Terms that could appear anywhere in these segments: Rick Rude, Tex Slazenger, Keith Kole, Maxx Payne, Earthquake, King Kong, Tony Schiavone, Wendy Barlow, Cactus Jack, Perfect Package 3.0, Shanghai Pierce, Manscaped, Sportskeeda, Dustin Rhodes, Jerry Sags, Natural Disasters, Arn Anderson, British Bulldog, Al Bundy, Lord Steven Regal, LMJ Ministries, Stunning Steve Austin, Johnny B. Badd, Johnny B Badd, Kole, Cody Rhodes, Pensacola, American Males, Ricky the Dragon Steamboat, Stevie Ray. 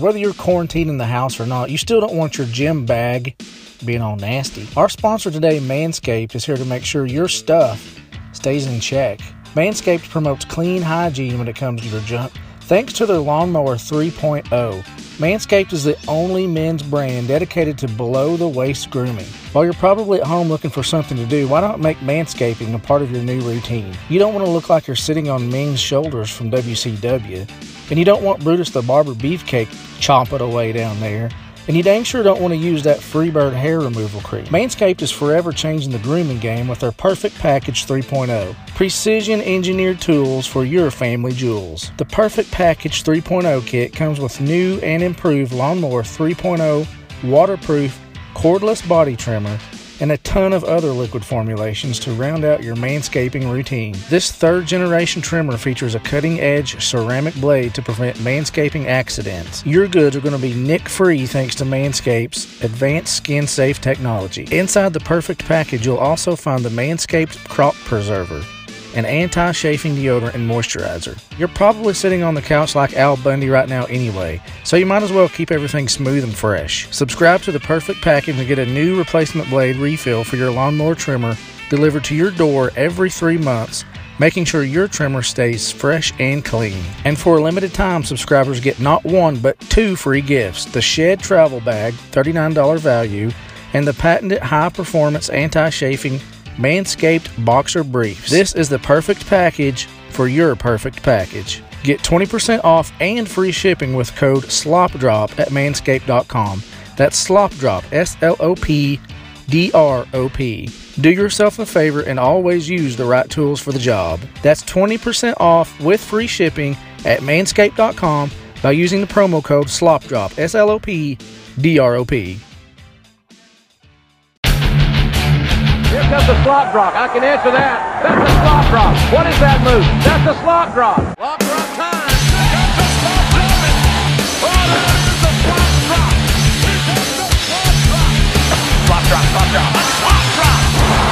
Whether you're quarantined in the house or not, you still don't want your gym bag being all nasty. Our sponsor today, Manscaped, is here to make sure your stuff stays in check. Manscaped promotes clean hygiene when it comes to your junk, thanks to their Lawnmower 3.0. Manscaped is the only men's brand dedicated to below-the-waist grooming. While you're probably at home looking for something to do, why not make manscaping a part of your new routine? You don't want to look like you're sitting on Ming's shoulders from WCW, and you don't want Brutus the Barber Beefcake chomping away down there. And you dang sure don't want to use that Freebird hair removal cream. Manscaped is forever changing the grooming game with their Perfect Package 3.0. Precision-engineered tools for your family jewels. The Perfect Package 3.0 kit comes with new and improved Lawnmower 3.0, waterproof, cordless body trimmer, and a ton of other liquid formulations to round out your manscaping routine. This third-generation trimmer features a cutting-edge ceramic blade to prevent manscaping accidents. Your goods are going to be nick-free thanks to Manscaped's advanced skin-safe technology. Inside the Perfect Package, you'll also find the Manscaped Crop Preserver, an anti-chafing deodorant and moisturizer. You're probably sitting on the couch like Al Bundy right now anyway, so you might as well keep everything smooth and fresh. Subscribe to the Perfect Package and get a new replacement blade refill for your lawnmower trimmer delivered to your door every 3 months, making sure your trimmer stays fresh and clean. And for a limited time, subscribers get not one, but 2 free gifts. The Shed Travel Bag, $39 value, and the patented high-performance anti-chafing Manscaped Boxer Briefs. This is the perfect package for your perfect package. Get 20% off and free shipping with code SLOPDROP at manscaped.com. That's SLOPDROP, SLOPDROP. Do yourself a favor and always use the right tools for the job. That's 20% off with free shipping at manscaped.com by using the promo code SLOPDROP, SLOPDROP. That's a slop drop. I can answer that. That's a slop drop. What is that move? That's a slop drop. Slop drop time. That's a slop drop. Oh, that is a slop drop. That's a slop drop. Slop drop, slop drop. A slop drop.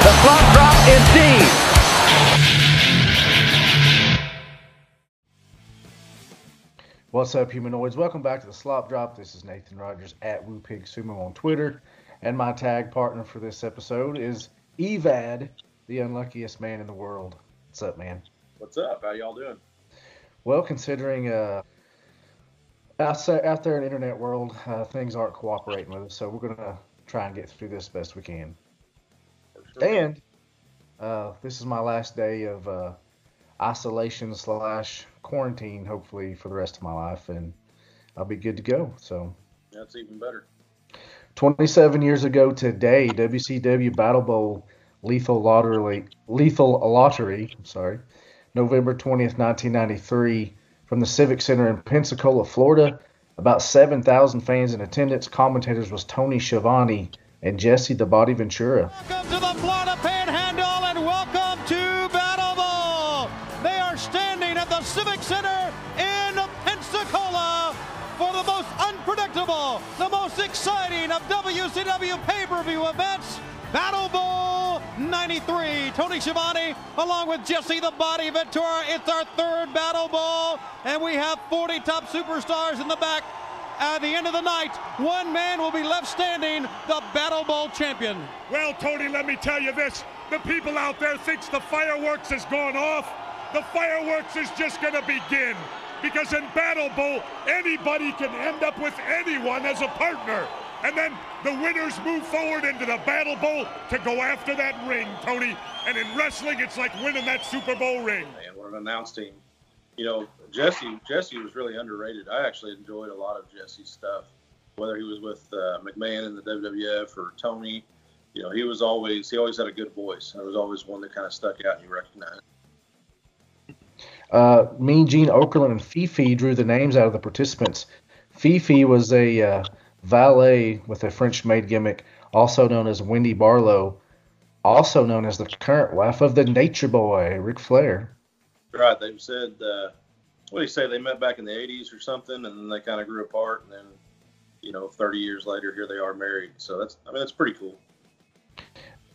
The slop drop indeed. What's up, humanoids? Welcome back to the Slop Drop. This is Nathan Rogers at WooPigSumo on Twitter. And my tag partner for this episode is Evad, the unluckiest man in the world. What's up, man? What's up? How y'all doing? Well, considering out there in the internet world, things aren't cooperating with us, so we're going to try and get through this best we can. Sure. And this is my last day of isolation/quarantine, hopefully, for the rest of my life, and I'll be good to go. So that's even better. 27 years ago today, WCW Battle Bowl Lethal Lottery, November 20th, 1993, from the Civic Center in Pensacola, Florida. About 7,000 fans in attendance. Commentators was Tony Schiavone and Jesse the Body Ventura. Welcome to the Florida Panhandle and welcome to Battle Bowl. They are standing at the Civic Center in Pensacola for the most unpredictable, the most exciting of WCW pay-per-view events, Battle Bowl 93. Tony Schiavone along with Jesse the Body Ventura. It's our third Battle Bowl, and we have 40 top superstars in the back. At the end of the night, one man will be left standing, the Battle Bowl champion. Well, Tony, let me tell you this. The people out there thinks the fireworks has gone off. The fireworks is just going to begin. Because in Battle Bowl, anybody can end up with anyone as a partner. And then the winners move forward into the Battle Bowl to go after that ring, Tony. And in wrestling, it's like winning that Super Bowl ring. Man, what an announce team. You know, Jesse was really underrated. I actually enjoyed a lot of Jesse's stuff, whether he was with McMahon in the WWF or Tony. You know, he always had a good voice. There was always one that kind of stuck out and you recognized. Mean Gene Okerlund and Fifi drew the names out of the participants. Fifi was a valet with a French maid gimmick, also known as Wendy Barlow, also known as the current wife of the Nature Boy, Ric Flair. Right. They said, what do you say, they met back in the 80s or something, and then they kind of grew apart, and then, you know, 30 years later, here they are married. So that's pretty cool.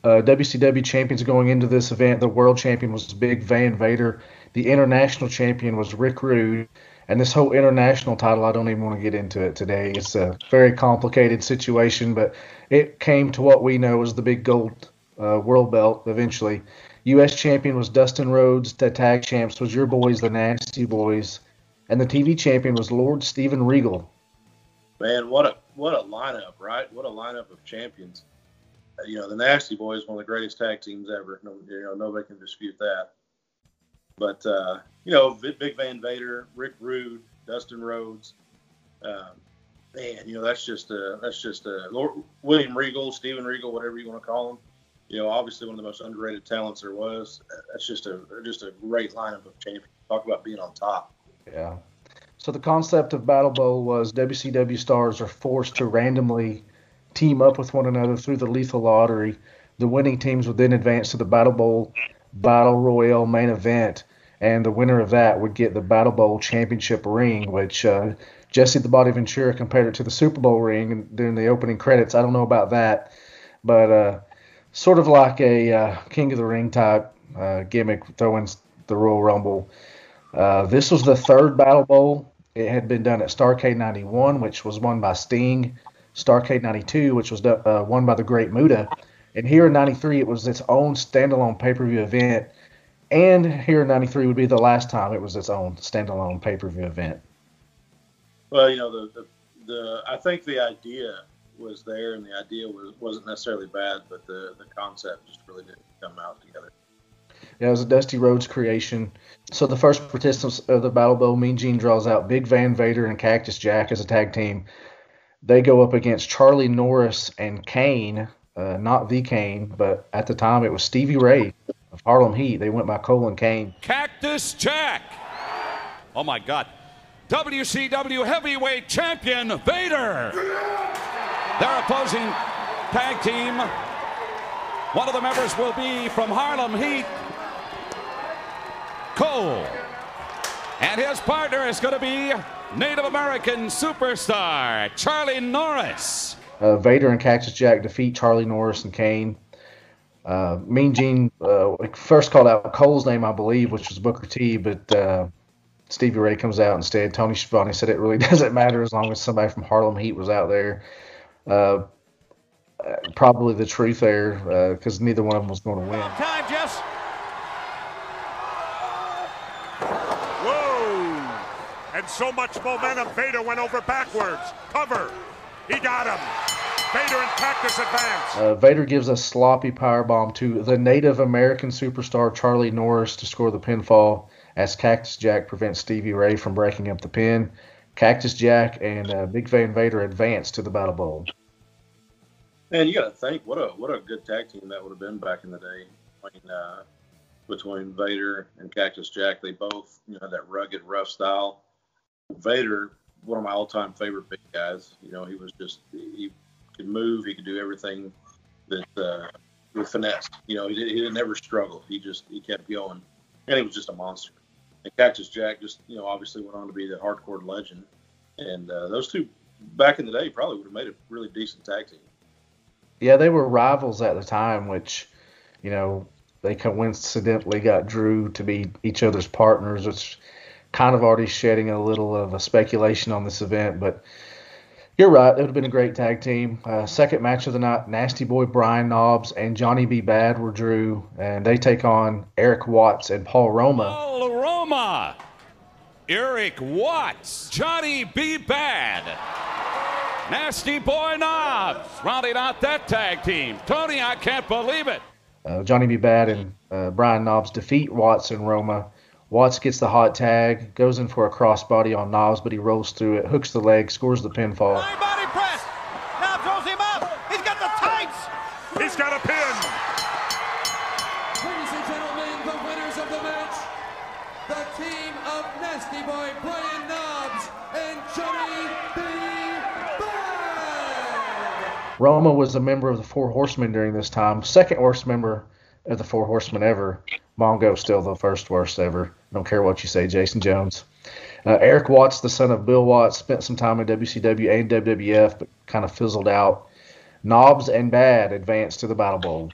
WCW champions going into this event. The world champion was Big Van Vader. The international champion was Rick Rude. And this whole international title, I don't even want to get into it today. It's a very complicated situation, but it came to what we know as the big gold world belt eventually. U.S. champion was Dustin Rhodes. The tag champs was your boys, the Nasty Boys. And the TV champion was Lord Steven Regal. Man, what a lineup, right? What a lineup of champions. You know, the Nasty Boys, one of the greatest tag teams ever. No, you know, nobody can dispute that. But, you know, Big Van Vader, Rick Rude, Dustin Rhodes. Man, you know, that's just Lord William Regal, Steven Regal, whatever you want to call him. You know, obviously one of the most underrated talents there was. That's just a great lineup of champions. Talk about being on top. Yeah. So the concept of Battle Bowl was WCW stars are forced to randomly team up with one another through the Lethal Lottery. The winning teams would then advance to the Battle Bowl Battle Royale main event, and the winner of that would get the Battle Bowl championship ring, which Jesse the Body Ventura compared it to the Super Bowl ring during the opening credits. I don't know about that, but sort of like a King of the Ring type gimmick, throwing the Royal Rumble. This was the third Battle Bowl. It had been done at Starrcade 91, which was won by Sting, Starrcade 92, which was won by the Great Muta, and here in 93, it was its own standalone pay-per-view event, and here in 93 would be the last time it was its own standalone pay-per-view event. Well, you know, the I think the idea was there, and the idea wasn't necessarily bad, but the concept just really didn't come out together. Yeah, it was a Dusty Rhodes creation. So the first participants of the Battle Bowl, Mean Gene draws out Big Van Vader and Cactus Jack as a tag team. They go up against Charlie Norris and Kane, not the Kane, but at the time it was Stevie Ray of Harlem Heat. They went by Kole and Kane. Cactus Jack! Oh, my God. WCW Heavyweight Champion Vader! Their opposing tag team. One of the members will be from Harlem Heat, Kole. And his partner is going to be Native American superstar Charlie Norris. Vader and Cactus Jack defeat Charlie Norris and Kane. Mean Gene first called out Cole's name, I believe, which was Booker T, but Stevie Ray comes out instead. Tony Schiavone said it really doesn't matter as long as somebody from Harlem Heat was out there. Probably the truth there, because neither one of them was going to win. Time, Jess. Whoa! And so much momentum, Vader went over backwards. Cover. He got him. Vader and Cactus advance. Vader gives a sloppy powerbomb to the Native American superstar Charlie Norris to score the pinfall as Cactus Jack prevents Stevie Ray from breaking up the pin. Cactus Jack and Big Van Vader advance to the Battle Bowl. Man, you got to think what a good tag team that would have been back in the day. Between Vader and Cactus Jack, they both, you know, that rugged, rough style. Vader, one of my all-time favorite big guys. You know, he could move, he could do everything with finesse. You know, he didn't never struggle. He kept going, and he was just a monster. And Cactus Jack just, you know, obviously went on to be the hardcore legend. And those two back in the day probably would have made a really decent tag team. Yeah, they were rivals at the time, which, you know, they coincidentally got Drew to be each other's partners, which kind of already shedding a little of a speculation on this event. But you're right, it would have been a great tag team. Second match of the night, Nasty Boy Brian Knobbs and Johnny B Badd were Drew, and they take on Eric Watts and Paul Roma. Paul Roma! Eric Watts! Johnny B Badd! Nasty Boy Knobbs rounding out that tag team. Tony, I can't believe it. Johnny B. Badd and Brian Knobbs defeat Watts and Roma. Watts gets the hot tag, goes in for a crossbody on Knobbs, but he rolls through it, hooks the leg, scores the pinfall. High body press. Knobbs rolls him up. He's got the tights. He's got a pin. Ladies and gentlemen, the winners of the match, the team of Nasty Boy Brian Knobbs and Johnny B. Roma was a member of the Four Horsemen during this time. Second worst member of the Four Horsemen ever. Mongo still the first worst ever. Don't care what you say, Jason Jones. Eric Watts, the son of Bill Watts, spent some time in WCW and WWF, but kind of fizzled out. Knobbs and Badd advanced to the Battle Bowl.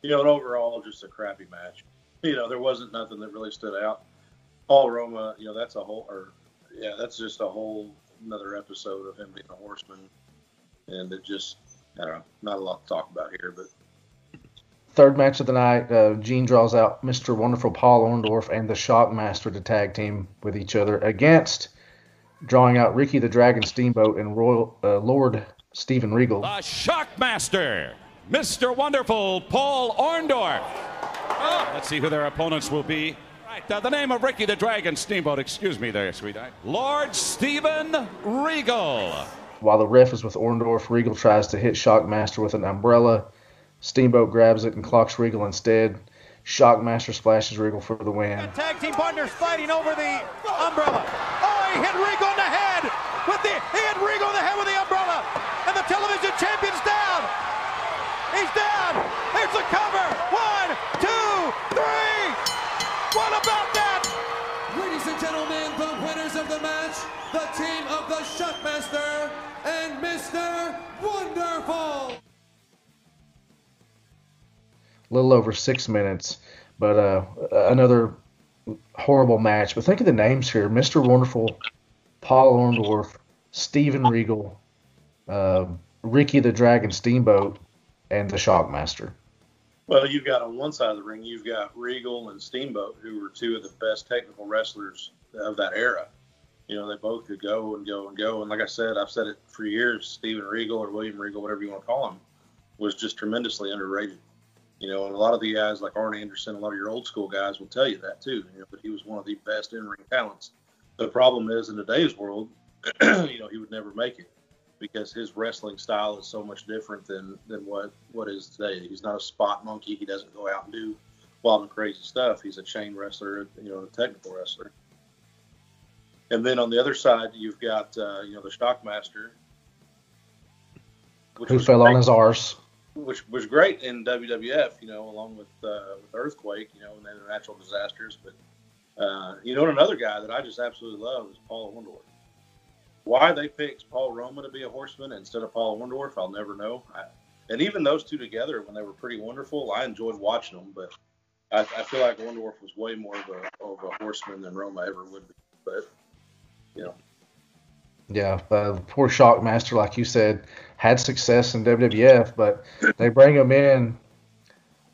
You know, and overall, just a crappy match. You know, there wasn't nothing that really stood out. Paul Roma, you know, that's a whole, or yeah, that's just a whole another episode of him being a horseman, and it just, I don't know, not a lot to talk about here. But third match of the night, Gene draws out Mr. Wonderful Paul Orndorff and the Shockmaster to tag team with each other against drawing out Ricky the Dragon Steamboat and Royal Lord Steven Regal. The Shockmaster, Mr. Wonderful Paul Orndorff. Oh, let's see who their opponents will be. Right, the name of Ricky the Dragon Steamboat. Excuse me there, sweetheart. Lord Steven Regal. While the ref is with Orndorff, Regal tries to hit Shockmaster with an umbrella. Steamboat grabs it and clocks Regal instead. Shockmaster splashes Regal for the win. The tag team partners fighting over the umbrella. Oh, he hit Regal in the head with the umbrella, and the television champion's down. He's down. There's the cover. 1, 2, 3. What about that? Ladies and gentlemen, the winners of the match, the team of the Shockmaster and Mr. Wonderful. Little over 6 minutes, but another horrible match. But think of the names here: Mr. Wonderful, Paul Orndorff, Steven Regal, Ricky the Dragon Steamboat, and the Shockmaster. Well, you've got on one side of the ring, you've got Regal and Steamboat, who were two of the best technical wrestlers of that era. You know, they both could go and go and go. And like I said, I've said it for years: Steven Regal or William Regal, whatever you want to call him, was just tremendously underrated. You know, and a lot of the guys like Arn Anderson, a lot of your old school guys will tell you that too. You know, but he was one of the best in-ring talents. The problem is in today's world, you know, he would never make it because his wrestling style is so much different than what is today. He's not a spot monkey. He doesn't go out and do wild and crazy stuff. He's a chain wrestler, you know, a technical wrestler. And then on the other side, you've got, you know, the Shockmaster. Who fell on his arse. Which was great in WWF, you know, along with Earthquake, you know, and then the natural disasters. But, you know, and another guy that I just absolutely love is Paul Orndorff. Why they picked Paul Roma to be a horseman instead of Paul Orndorff, I'll never know. And even those two together, when they were pretty wonderful, I enjoyed watching them. But I feel like Orndorff was way more of a horseman than Roma ever would be. But, you know. Yeah, poor Shockmaster, like you said, had success in WWF, but they bring him in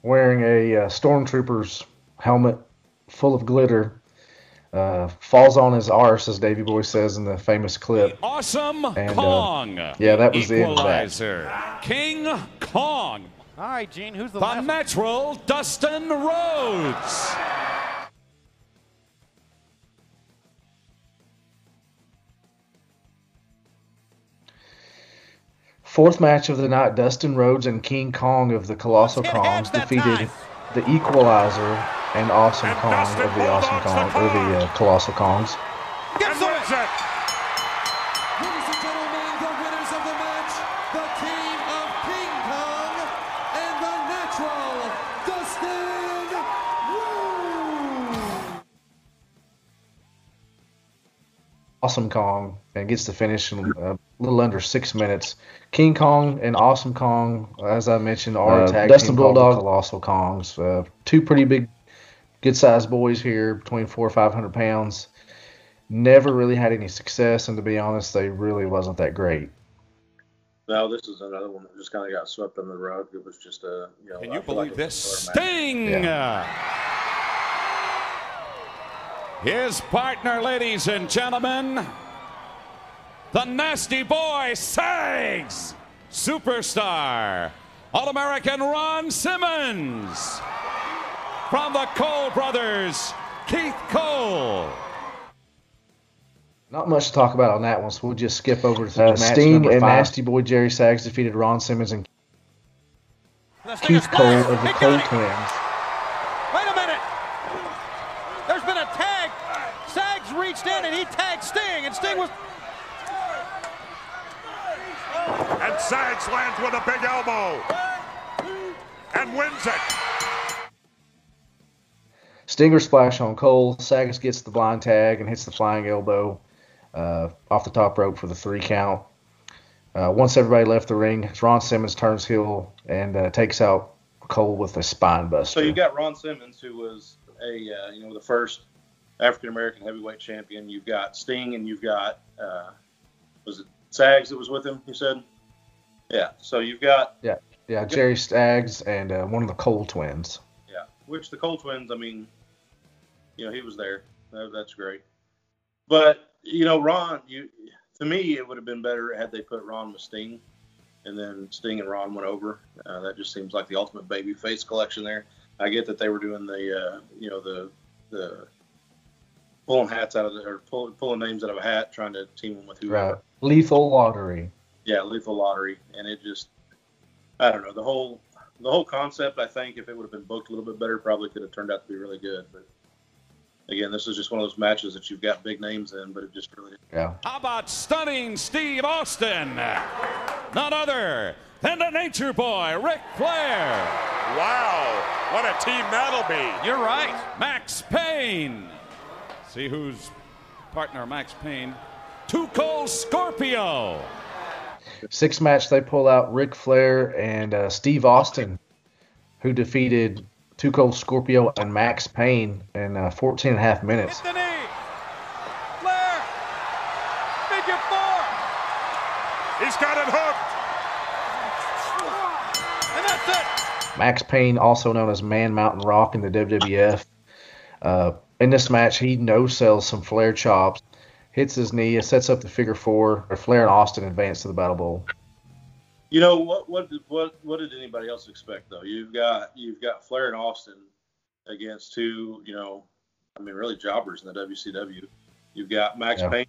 wearing a stormtrooper's helmet full of glitter, falls on his arse, as Davey Boy says in the famous clip. The Awesome Kong. Yeah, that was the end of that. King Kong. All right, Gene, who's the last? The natural Dustin Rhodes. Fourth match of the night, Dustin Rhodes and King Kong of the Colossal Kongs defeated the Equalizer and Awesome Kong of the Awesome Kong, or the Colossal Kongs. Gets the check. Ladies and gentlemen, the winners of the match, the team of King Kong and the natural Dustin Rhodes. Awesome Kong, and gets the finish in a little under 6 minutes. King Kong and Awesome Kong, as I mentioned, are tag Dustin team Bulldog, Colossal Kongs. Two pretty big, good-sized boys here, between 400 or 500 pounds. Never really had any success, and to be honest, they really wasn't that great. No, this is another one that just kind of got swept under the rug. It was just a, you know. Can you believe like this? Sting. Yeah. His partner, ladies and gentlemen, the Nasty Boy Sags, superstar, All-American Ron Simmons, from the Kole brothers, Keith Kole. Not much to talk about on that one, so we'll just skip over to match Sting and 5. Nasty Boy Jerry Sags defeated Ron Simmons and Keith Kole of the Kole Twins. Reached in and he tagged Sting, and Sting was. And Sags lands with a big elbow and wins it. Stinger splash on Kole. Sags gets the blind tag and hits the flying elbow off the top rope for the 3 count. Once everybody left the ring, Ron Simmons turns heel and takes out Kole with a spine buster. So you got Ron Simmons, who was a you know, the first African-American heavyweight champion. You've got Sting, and you've got, was it Sags that was with him, you said? Yeah, so you've got... Yeah, Jerry Stags and one of the Cole twins. Yeah, which the Cole twins, I mean, you know, he was there. That's great. But, you know, Ron, to me, it would have been better had they put Ron with Sting, and then Sting and Ron went over. That just seems like the ultimate baby face collection there. I get that they were doing the, you know, the pulling hats out of the, or pulling names out of a hat, trying to team them with whoever. Right. Lethal Lottery. Yeah, Lethal Lottery. And it just, I don't know, the whole concept, I think, if it would have been booked a little bit better, probably could have turned out to be really good. But again, this is just one of those matches that you've got big names in, but it just really... Yeah. How about stunning Steve Austin? None other than the Nature Boy, Ric Flair. Wow, what a team that'll be. You're right, Max Payne. See who's partner Max Payne. Too Cold Scorpio. Six match, they pull out Ric Flair and Steve Austin, who defeated... Too Cold Scorpio and Max Payne in 14 and a half minutes. Hit the knee. Flair. Figure four. He's got it hooked. And that's it. Max Payne, also known as Man Mountain Rock in the WWF. In this match, he no-sells some Flair chops, hits his knee, and sets up the figure four. Or Flair and Austin advance to the Battle Bowl. You know, what did anybody else expect, though? You've got Flair and Austin against two, you know, I mean, really jobbers in the WCW. You've got Max Payne.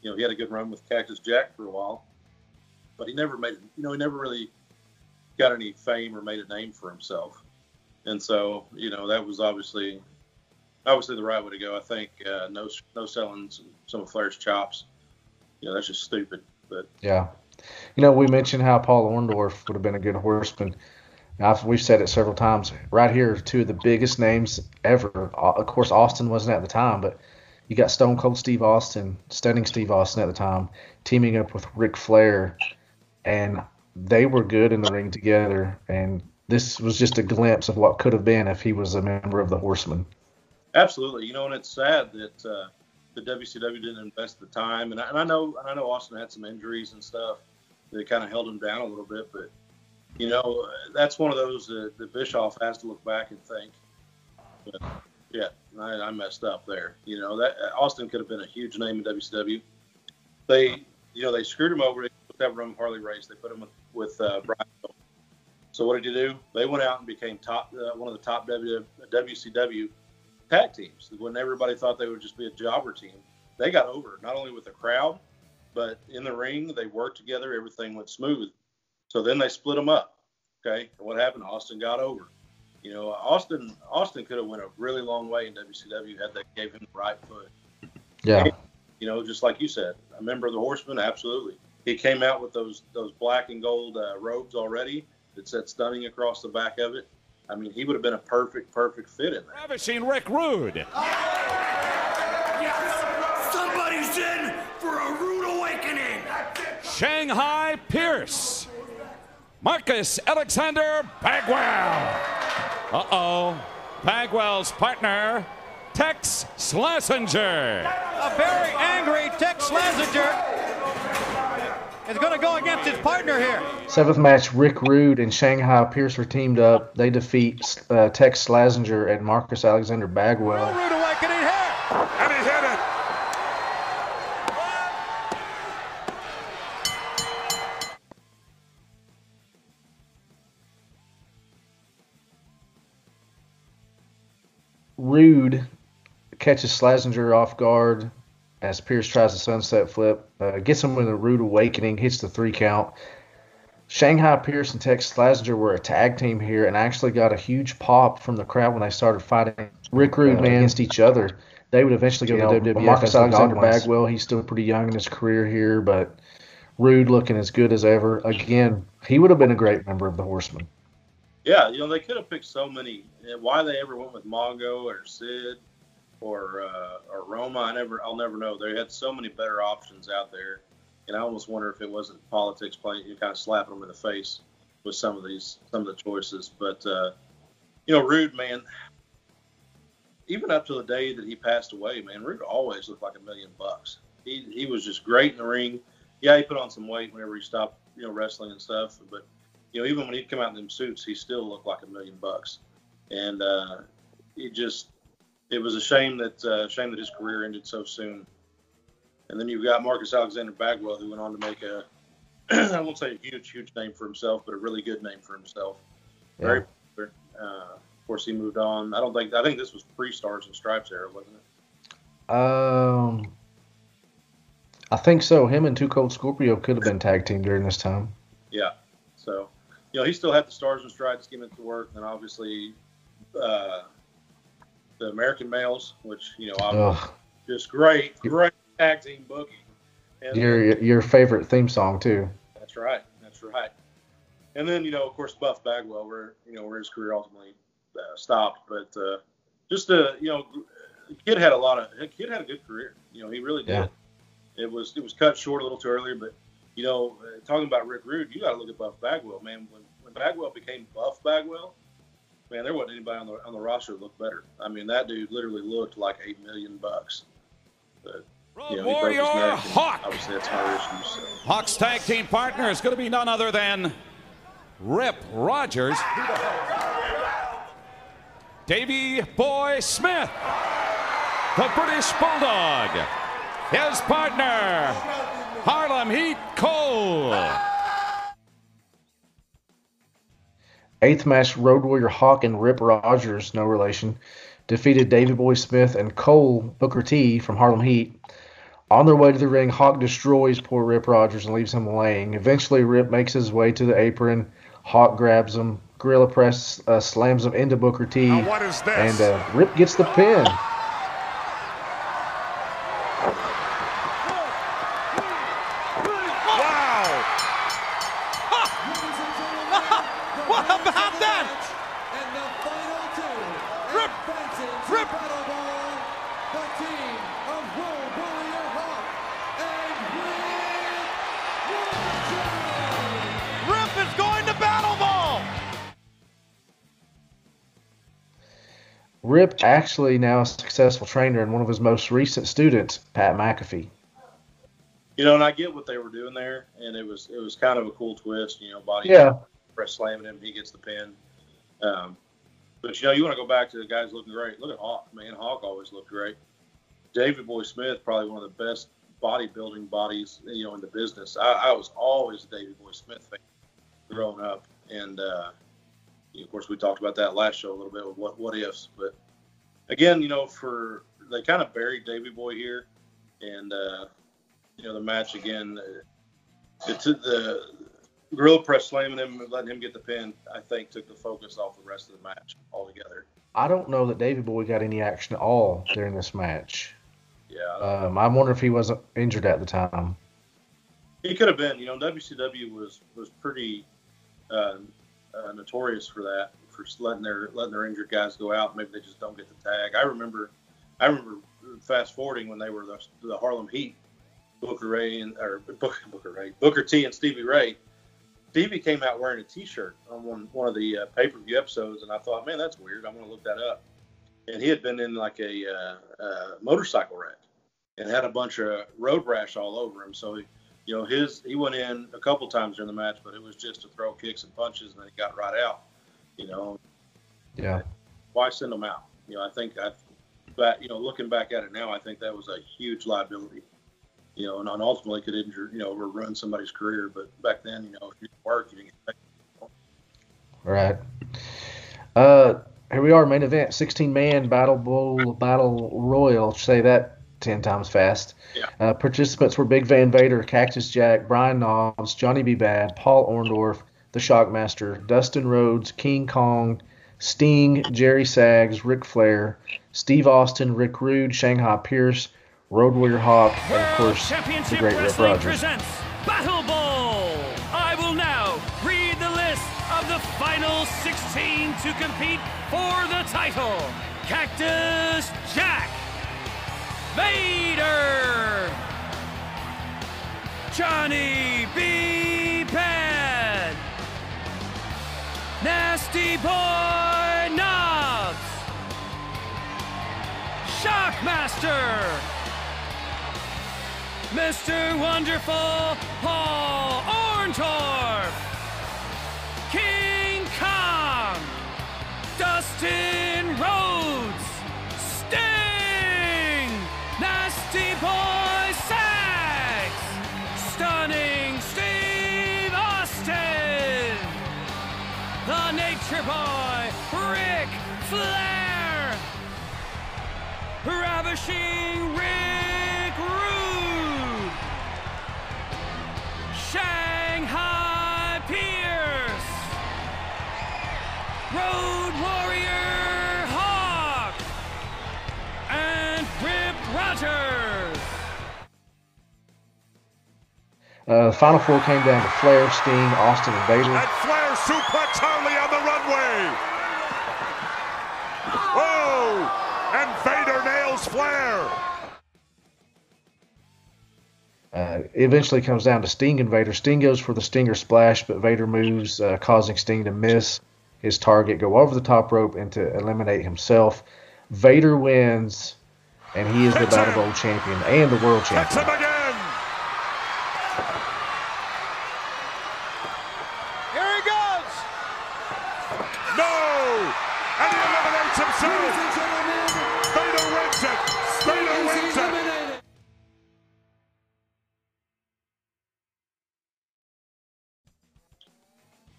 You know, he had a good run with Cactus Jack for a while, but he never made it. You know, he never really got any fame or made a name for himself. And so, you know, that was obviously the right way to go. I think no selling some of Flair's chops. You know, that's just stupid. But yeah. You know, we mentioned how Paul Orndorff would have been a good horseman. We've said it several times. Right here, two of the biggest names ever. Of course, Austin wasn't at the time, but you got Stone Cold Steve Austin, stunning Steve Austin at the time, teaming up with Ric Flair, and they were good in the ring together. And this was just a glimpse of what could have been if he was a member of the Horsemen. Absolutely. You know, and it's sad that the WCW didn't invest the time. And I know Austin had some injuries and stuff. They kind of held him down a little bit, but, you know, that's one of those that Bischoff has to look back and think, yeah, I messed up there. You know, that Austin could have been a huge name in WCW. They screwed him over. They put that run Harley race. They put him with Brian Knobbs. So what did you do? They went out and became one of the top WCW tag teams. When everybody thought they would just be a jobber team, they got over, not only with the crowd, but in the ring, they worked together. Everything went smooth. So then they split them up. Okay, and what happened? Austin got over. You know, Austin could have went a really long way in WCW had they gave him the right foot. Yeah. You know, just like you said, a member of the Horsemen, absolutely. He came out with those black and gold robes already that said "Stunning" across the back of it. I mean, he would have been a perfect fit in there. Ravishing Rick Rude. Yes. Somebody's in for a Rude. Shanghai Pierce, Marcus Alexander Bagwell. Uh-oh, Bagwell's partner, Tex Slazenger. A very angry Tex Slazenger is going to go against his partner here. Seventh match, Rick Rude and Shanghai Pierce are teamed up. They defeat Tex Slazenger and Marcus Alexander Bagwell. Rude awakening here. And he hit it. Rude catches Slazenger off guard as Pierce tries the sunset flip, gets him with a Rude awakening, hits the 3 count. Shanghai Pierce and Tex Slazenger were a tag team here and actually got a huge pop from the crowd when they started fighting Rick Rude against each other. They would eventually go to WWF. Marcus Alexander Bagwell, he's still pretty young in his career here, but Rude looking as good as ever. Again, he would have been a great member of the Horsemen. Yeah, you know, they could have picked so many. Why they ever went with Mongo or Sid or Roma, I'll never know. They had so many better options out there, and I almost wonder if it wasn't politics playing, you kind of slapping them in the face with some of the choices. But you know, Rude, man, even up to the day that he passed away, man, Rude always looked like $1,000,000. He was just great in the ring. Yeah, he put on some weight whenever he stopped, wrestling and stuff. But, even when he'd come out in them suits, he still looked like $1,000,000. And it was a shame that his career ended so soon. And then you've got Marcus Alexander Bagwell, who went on to make a, I won't say a huge name for himself, but a really good name for himself. Yeah. Very popular. Of course, he moved on. I think this was pre-Stars and Stripes era, wasn't it? I think so. Him and Too Cold Scorpio could have been tag team during this time. Yeah. So, he still had the Stars and Stripes gimmick to work, and obviously the American Males, which obviously just great tag team booking. And your favorite theme song too. That's right. And then of course Buff Bagwell, where his career ultimately stopped. But kid had a good career. He really did. Yeah. It was cut short a little too early. But talking about Rick Rude, you got to look at Buff Bagwell, man. When Bagwell became Buff Bagwell, man, there wasn't anybody on the roster that looked better. I mean, that dude literally looked like $8 million. But, Warrior Hawk. Obviously, that's my issue. So. Hawk's tag team partner is going to be none other than Rip Rogers. Davey Boy Smith, the British Bulldog. His partner, Harlem Heat, Kole. Eighth match, Road Warrior Hawk and Rip Rogers, no relation, defeated Davey Boy Smith and Kole Booker T from Harlem Heat. On their way to the ring, Hawk destroys poor Rip Rogers and leaves him laying. Eventually, Rip makes his way to the apron. Hawk grabs him. Gorilla Press slams him into Booker T. Now what is this? And Rip gets the pin. Rip actually now a successful trainer and one of his most recent students, Pat McAfee. And I get what they were doing there, and it was kind of a cool twist, body press slamming him, he gets the pin. But you want to go back to the guys looking great. Look at Hawk, man. Hawk always looked great. Davey Boy Smith, probably one of the best bodybuilding bodies, in the business. I was always a Davey Boy Smith fan growing up, and of course, we talked about that last show a little bit with what ifs, but again, they kind of buried Davey Boy here, and the match again, the gorilla press slamming him and letting him get the pin, I think took the focus off the rest of the match altogether. I don't know that Davey Boy got any action at all during this match. Yeah, I wonder if he wasn't injured at the time. He could have been. WCW was pretty. Notorious for that, for letting their injured guys go out. Maybe they just don't get the tag. I remember fast forwarding when they were the Harlem Heat, Booker T and Stevie Ray. Stevie came out wearing a T-shirt on one of the pay-per-view episodes, and I thought, man, that's weird. I'm gonna look that up. And he had been in like a motorcycle wreck and had a bunch of road rash all over him. So he went in a couple times during the match, but it was just to throw kicks and punches, and then he got right out. Yeah. Why send him out? I think looking back at it now, I think that was a huge liability. And ultimately could injure, overrun somebody's career. But back then, if you didn't work, you didn't get paid. Right. Here we are, main event, 16-man Battle Bowl, Battle Royal. Say that 10 times fast. Yeah. Participants were Big Van Vader, Cactus Jack, Brian Knobbs, Johnny B Badd, Paul Orndorff, the Shockmaster, Dustin Rhodes, King Kong, Sting, Jerry Sags, Ric Flair, Steve Austin, Rick Rude, Shanghai Pierce, Road Warrior Hawk, and of course, the great Rip Rogers. Battle Bowl! I will now read the list of the final 16 to compete for the title. Cactus Jack, Vader, Johnny B. Badd, Nasty Boy Knobbs, Shockmaster, Mr. Wonderful Paul Orndorff, King Kong, Dustin Rhodes, Sting, Nasty Boy Sax, Stunning Steve Austin, The Nature Boy, Ric Flair, Ravishing Rick Rude, Shanghai Pierce, Road Warrior Hawk, and Rip Rogers. Final four came down to Flair, Sting, Austin, and Vader. And Flair suplex Harley on the runway. Whoa! And Vader nails Flair. Eventually comes down to Sting and Vader. Sting goes for the Stinger Splash, but Vader moves, causing Sting to miss his target, go over the top rope, and to eliminate himself. Vader wins, and he is the Battle Bowl champion and the world champion. That's him again. Here he goes. No, and he eliminates himself.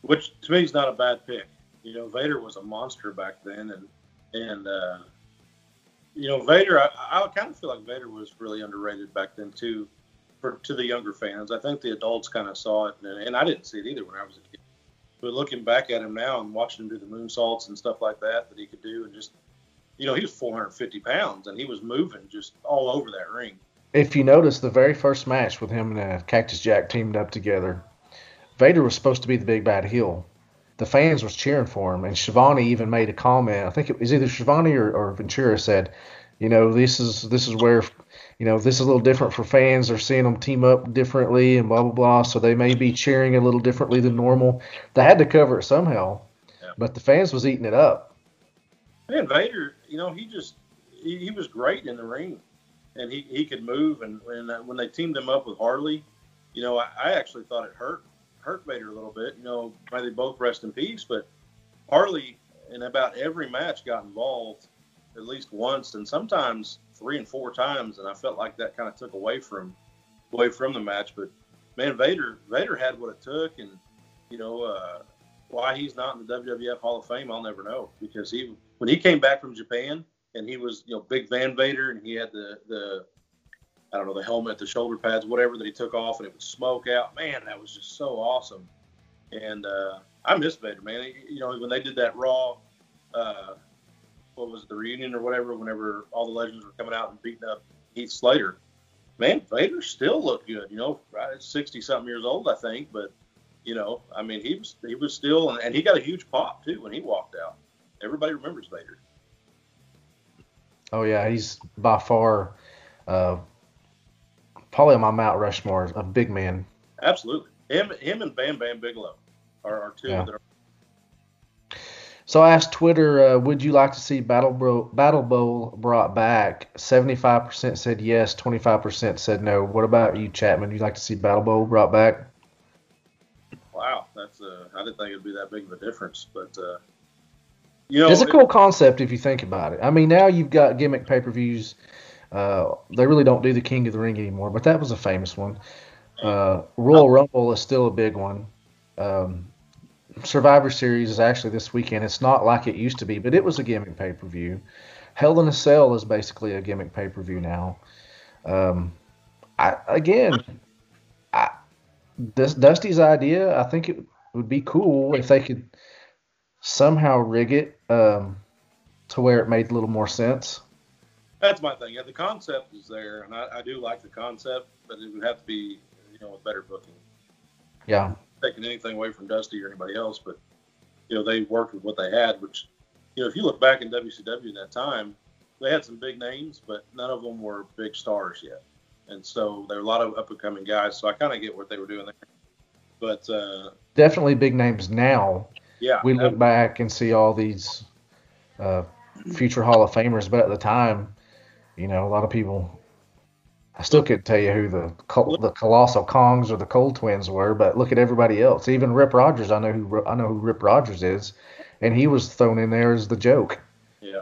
Which to me is not a bad pick. You know, Vader was a monster back then, and you know, Vader. I kind of feel like Vader was really underrated back then too, to the younger fans. I think the adults kind of saw it, and I didn't see it either when I was a kid. But looking back at him now and watching him do the moonsaults and stuff like that that he could do, and just, you know, he was 450 pounds and he was moving just all over that ring. If you notice, the very first match with him and Cactus Jack teamed up together, Vader was supposed to be the big bad heel. The fans was cheering for him, and Schiavone even made a comment. I think it was either Schiavone or Ventura said, you know, this is where, you know, this is a little different for fans. They're seeing them team up differently and blah, blah, blah. So they may be cheering a little differently than normal. They had to cover it somehow, yeah. But the fans was eating it up. Man, Vader, you know, he was great in the ring, and he could move. And when they teamed him up with Harley, you know, I actually thought it hurt Vader a little bit. You know, may they both rest in peace, but Harley in about every match got involved at least once, and sometimes 3 and 4 times, and I felt like that kind of took away from the match. But man, Vader had what it took, and you know, why he's not in the WWF Hall of Fame, I'll never know, because when he came back from Japan and he was, you know, Big Van Vader, and he had the I don't know, the helmet, the shoulder pads, whatever that he took off, and it would smoke out. Man, that was just so awesome. And I miss Vader, man. You know, when they did that Raw, what was it, the reunion or whatever, whenever all the legends were coming out and beating up Heath Slater, man, Vader still looked good. You know, right at 60-something years old, I think, but you know, I mean, he was still, and he got a huge pop too when he walked out. Everybody remembers Vader. Oh yeah, he's by far probably on my Mount Rushmore, a big man. Absolutely, him and Bam Bam Bigelow are two. Yeah. So I asked Twitter, would you like to see Battle Bowl brought back? 75% said yes, 25% said no. What about you, Chapman? Would you like to see Battle Bowl brought back? Wow, that's I didn't think it'd be that big of a difference, but you know, it's a cool concept if you think about it. I mean, now you've got gimmick pay-per-views. They really don't do the King of the Ring anymore, but that was a famous one. Royal Rumble is still a big one. Survivor Series is actually this weekend. It's not like it used to be, but it was a gimmick pay-per-view. Hell in a Cell is basically a gimmick pay-per-view now. Dusty's idea, I think it would be cool if they could somehow rig it to where it made a little more sense. That's my thing. Yeah, the concept is there, and I do like the concept, but it would have to be, you know, with better booking. Yeah. Taking anything away from Dusty or anybody else, but, you know, they worked with what they had, which, you know, if you look back in WCW at that time, they had some big names, but none of them were big stars yet. And so there were a lot of up-and-coming guys, so I kind of get what they were doing there. But definitely big names now. Yeah, we look back and see all these future Hall of Famers, but at the time, You know, a lot of people. I still couldn't tell you who the Colossal Kongs or the Cole twins were, but look at everybody else. Even Rip Rogers, I know who Rip Rogers is, and he was thrown in there as the joke. Yeah.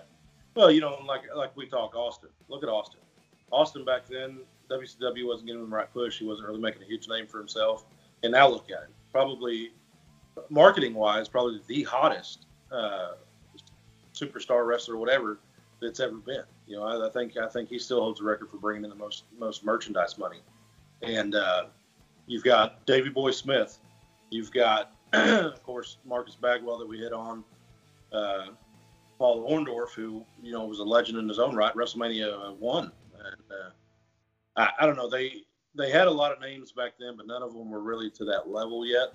Well, you know, like we talk Austin. Look at Austin. Austin back then, WCW wasn't giving him the right push. He wasn't really making a huge name for himself. And now look at him. Probably, marketing-wise, probably the hottest superstar wrestler, or whatever, that's ever been. You know, I think he still holds the record for bringing in the most merchandise money. And you've got Davey Boy Smith. You've got, of course, Marcus Bagwell that we hit on. Paul Orndorff, who, you know, was a legend in his own right, WrestleMania 1. And I don't know. They had a lot of names back then, but none of them were really to that level yet.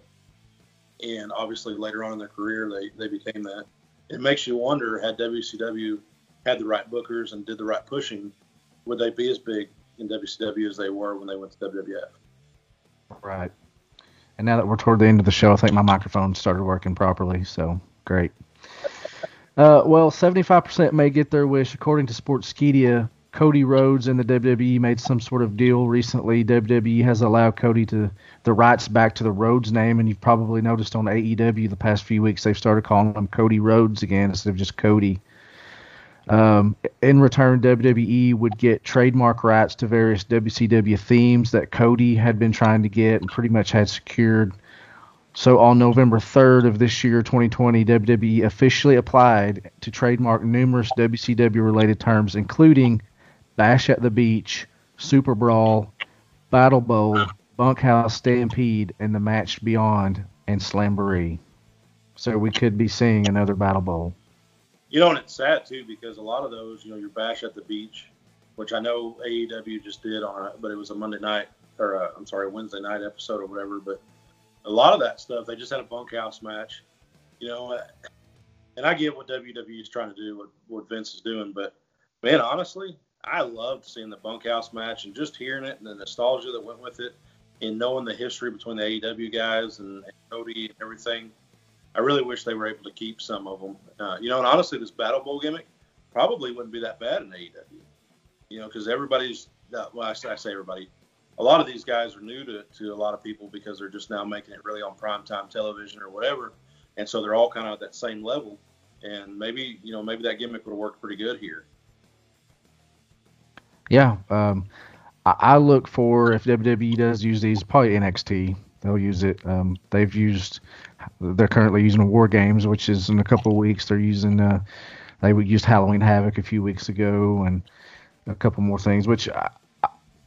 And obviously later on in their career, they became that. It makes you wonder, had WCW had the right bookers and did the right pushing, would they be as big in WCW as they were when they went to WWF? Right. And now that we're toward the end of the show, I think my microphone started working properly, so great. Well, 75% may get their wish. According to Sportskeeda, Cody Rhodes and the WWE made some sort of deal recently. WWE has allowed Cody the rights back to the Rhodes name, and you've probably noticed on AEW the past few weeks they've started calling him Cody Rhodes again instead of just Cody. In return, WWE would get trademark rights to various WCW themes that Cody had been trying to get and pretty much had secured. So on November 3rd of this year, 2020, WWE officially applied to trademark numerous WCW-related terms, including Bash at the Beach, Super Brawl, Battle Bowl, Bunkhouse Stampede, and The Match Beyond, and Slamboree. So we could be seeing another Battle Bowl. You know, and it's sad, too, because a lot of those, you know, your Bash at the Beach, which I know AEW just did on it, but it was a Wednesday night episode or whatever, but a lot of that stuff, they just had a bunkhouse match, you know, and I get what WWE is trying to do, what Vince is doing, but, man, honestly, I loved seeing the bunkhouse match and just hearing it and the nostalgia that went with it and knowing the history between the AEW guys and Cody and everything. I really wish they were able to keep some of them. You know, and honestly, this Battle Bowl gimmick probably wouldn't be that bad in AEW. You know, because everybody's – well, I say everybody. A lot of these guys are new to a lot of people because they're just now making it really on primetime television or whatever, and so they're all kind of at that same level. And maybe, you know, maybe that gimmick would have worked pretty good here. Yeah. I look for, if WWE does use these, probably NXT. They'll use it. They're currently using War Games, which is in a couple of weeks. They're using, they used Halloween Havoc a few weeks ago and a couple more things, which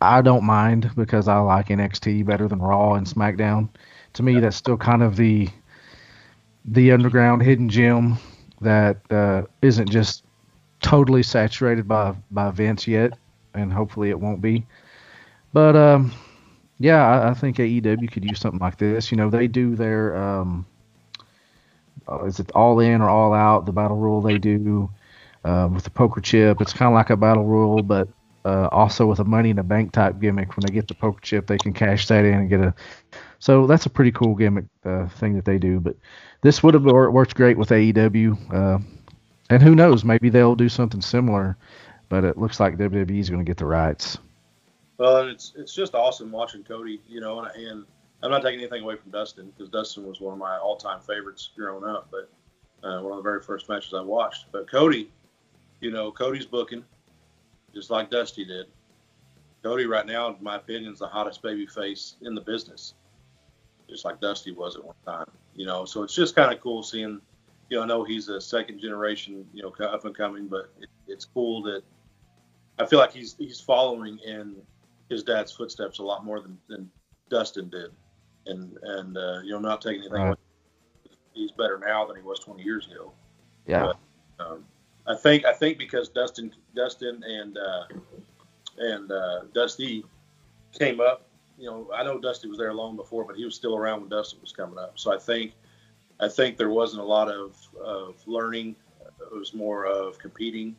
I don't mind because I like NXT better than Raw and SmackDown. To me, that's still kind of the underground hidden gem that isn't just totally saturated by Vince yet, and hopefully it won't be. But, yeah, I think AEW could use something like this. You know, they do their is it All In or All Out, the battle royal they do with the poker chip. It's kind of like a battle royal, but also with a money in a bank type gimmick. When they get the poker chip, they can cash that in and get a – so that's a pretty cool gimmick thing that they do. But this would have worked great with AEW. And who knows, maybe they'll do something similar. But it looks like WWE is going to get the rights. Well, and it's just awesome watching Cody, you know, and I'm not taking anything away from Dustin because Dustin was one of my all-time favorites growing up, but one of the very first matches I watched. But Cody, you know, Cody's booking just like Dusty did. Cody right now, in my opinion, is the hottest baby face in the business, just like Dusty was at one time, you know. So it's just kind of cool seeing, you know, I know he's a second generation, you know, up and coming, but it's cool that I feel like he's following in his dad's footsteps a lot more than Dustin did. And you know, not taking anything away. He's better now than he was 20 years ago. Yeah. But, I think because Dustin and Dusty came up, you know, I know Dusty was there long before, but he was still around when Dustin was coming up. So I think there wasn't a lot of learning. It was more of competing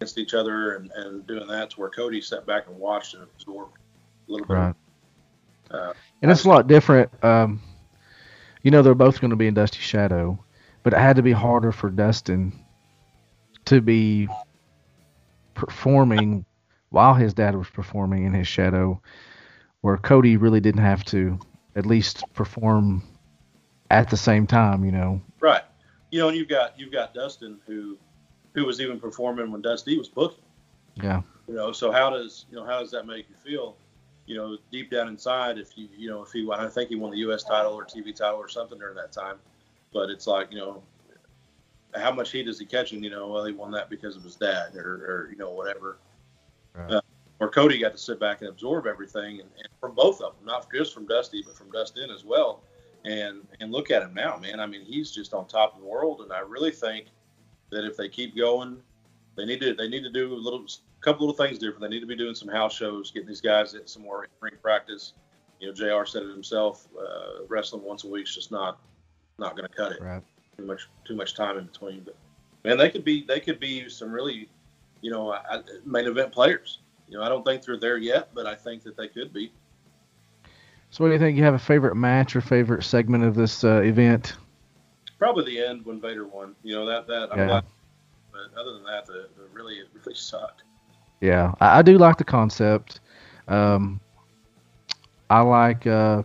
against each other and doing that, to where Cody sat back and watched and absorbed a little bit. Right. And it's a lot different. You know, they're both going to be in Dusty's shadow, but it had to be harder for Dustin to be performing while his dad was performing in his shadow, where Cody really didn't have to at least perform at the same time, you know. Right. You know, and you've got Dustin who was even performing when Dusty was booking. Yeah. You know, so how does that make you feel? You know, deep down inside, if he won, I think he won the U.S. title or TV title or something during that time. But it's like, you know, how much heat is he catching? You know, well, he won that because of his dad or you know, whatever. Right. Or Cody got to sit back and absorb everything and from both of them, not just from Dusty, but from Dustin as well. And look at him now, man. I mean, he's just on top of the world. And I really think that if they keep going, they need to do a couple little things different. They need to be doing some house shows, getting these guys at some more ring practice. You know, JR said it himself. Wrestling once a week is just not going to cut it. Right. Too much time in between. But man, they could be some really, you know, main event players. You know, I don't think they're there yet, but I think that they could be. So what do you think? You have a favorite match or favorite segment of this event? Probably the end when Vader won. You know, that I'm glad. But other than that, it really sucked. Yeah, I do like the concept. Of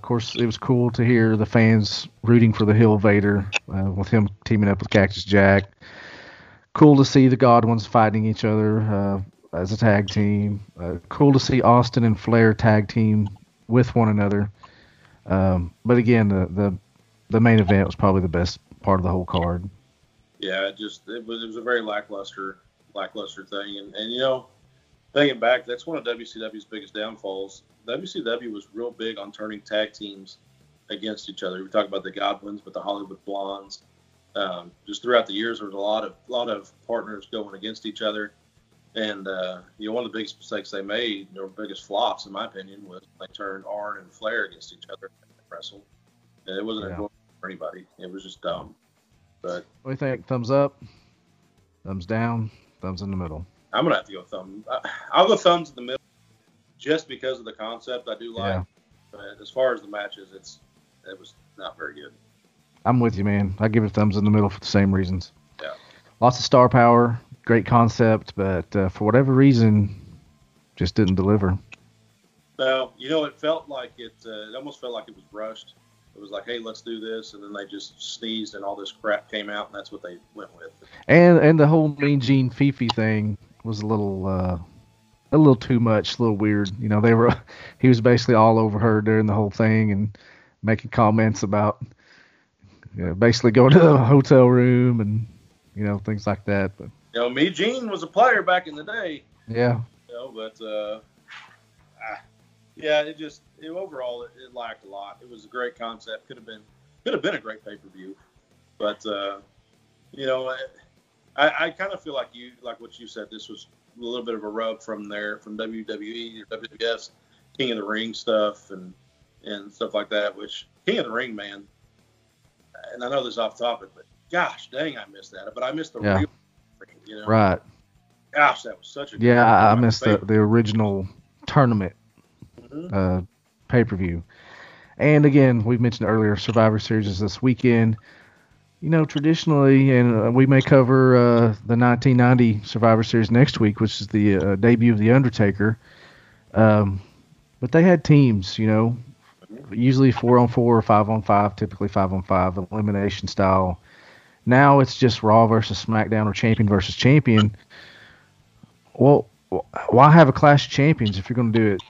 course, it was cool to hear the fans rooting for the heel Vader with him teaming up with Cactus Jack. Cool to see the Godwins fighting each other as a tag team. Cool to see Austin and Flair tag team with one another. But again, the main event was probably the best part of the whole card. Yeah, it was a very lackluster thing. And you know, thinking back, that's one of WCW's biggest downfalls. WCW was real big on turning tag teams against each other. We talk about the Godwins, but the Hollywood Blondes. Just throughout the years, there was a lot of partners going against each other. And you know, one of the biggest mistakes they made, their biggest flops, in my opinion, was they turned Arn and Flair against each other and wrestled. And it wasn't enjoyable for anybody. It was just dumb. But what do you think? Thumbs up, thumbs down, thumbs in the middle. I'm gonna have to go thumbs. I'll go thumbs in the middle, just because of the concept. I do like. Yeah. But as far as the matches, it was not very good. I'm with you, man. I give it thumbs in the middle for the same reasons. Yeah. Lots of star power, great concept, but for whatever reason, just didn't deliver. Well, you know, it felt like it almost felt like it was rushed. It was like, hey, let's do this, and then they just sneezed, and all this crap came out, and that's what they went with. And the whole Mean Gene Fifi thing was a little too much, a little weird. You know, he was basically all over her during the whole thing and making comments about, you know, basically going to the hotel room and, you know, things like that. But you know, Mean Gene was a player back in the day. Yeah. You know, but yeah, overall it lacked a lot. It was a great concept. Could have been a great pay-per-view, but you know, I kind of feel like what you said. This was a little bit of a rub from WWE or WWF's King of the Ring stuff and stuff like that. Which King of the Ring, man, and I know this is off topic, but gosh dang, I missed that. But I missed the real thing, you know? Right. Gosh, that was such a I missed the original tournament. Pay-per-view. And again, we've mentioned earlier, Survivor Series is this weekend. You know, traditionally, and we may cover the 1990 Survivor Series next week, which is the debut of The Undertaker. But they had teams, you know, usually 4-on-4 or 5-on-5, typically 5-on-5, elimination style. Now it's just Raw versus SmackDown or champion versus champion. Well, why have a Clash of Champions if you're going to do it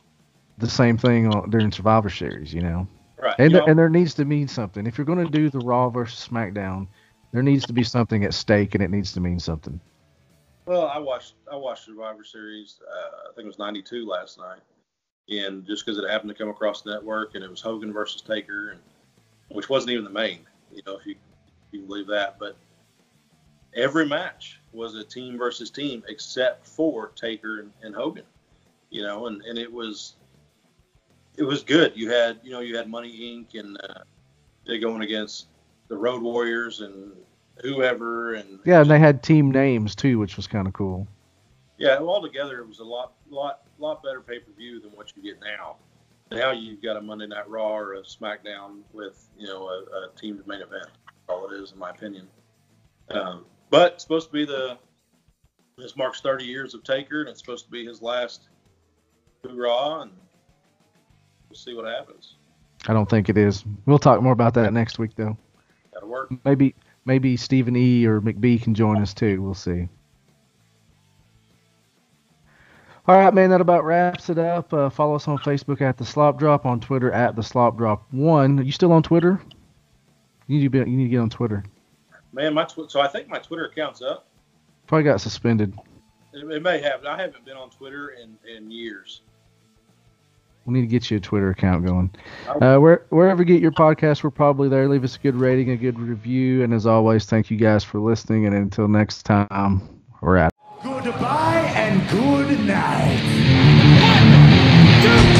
the same thing during Survivor Series, you know? Right. And, you know, and there needs to mean something. If you're going to do the Raw versus SmackDown, there needs to be something at stake, and it needs to mean something. Well, I watched Survivor Series, I think it was 92 last night, and just because it happened to come across the network, and it was Hogan versus Taker, and which wasn't even the main, you know, if you can believe that. But every match was a team versus team except for Taker and Hogan, you know, and it was... It was good. You had Money Inc. and they're going against the Road Warriors and whoever. And yeah, and they had team names too, which was kind of cool. Yeah, all together it was a lot better pay-per-view than what you get now. Now you've got a Monday Night Raw or a SmackDown with, you know, a team's main event. That's all it is, in my opinion. But it's supposed to be this marks 30 years of Taker, and it's supposed to be his last to Raw, and we'll see what happens. I don't think it is. We'll talk more about that next week, though. That'll work. Maybe Stephen E. or McBee can join us, too. We'll see. All right, man, that about wraps it up. Follow us on Facebook at The Slop Drop, on Twitter at The Slop Drop 1. Are you still on Twitter? You need to get on Twitter. Man, so I think my Twitter account's up. Probably got suspended. It may have. I haven't been on Twitter in years. We need to get you a Twitter account going. Wherever you get your podcast, we're probably there. Leave us a good rating, a good review. And as always, thank you guys for listening. And until next time, we're out. Goodbye and good night. 1, 2, 3.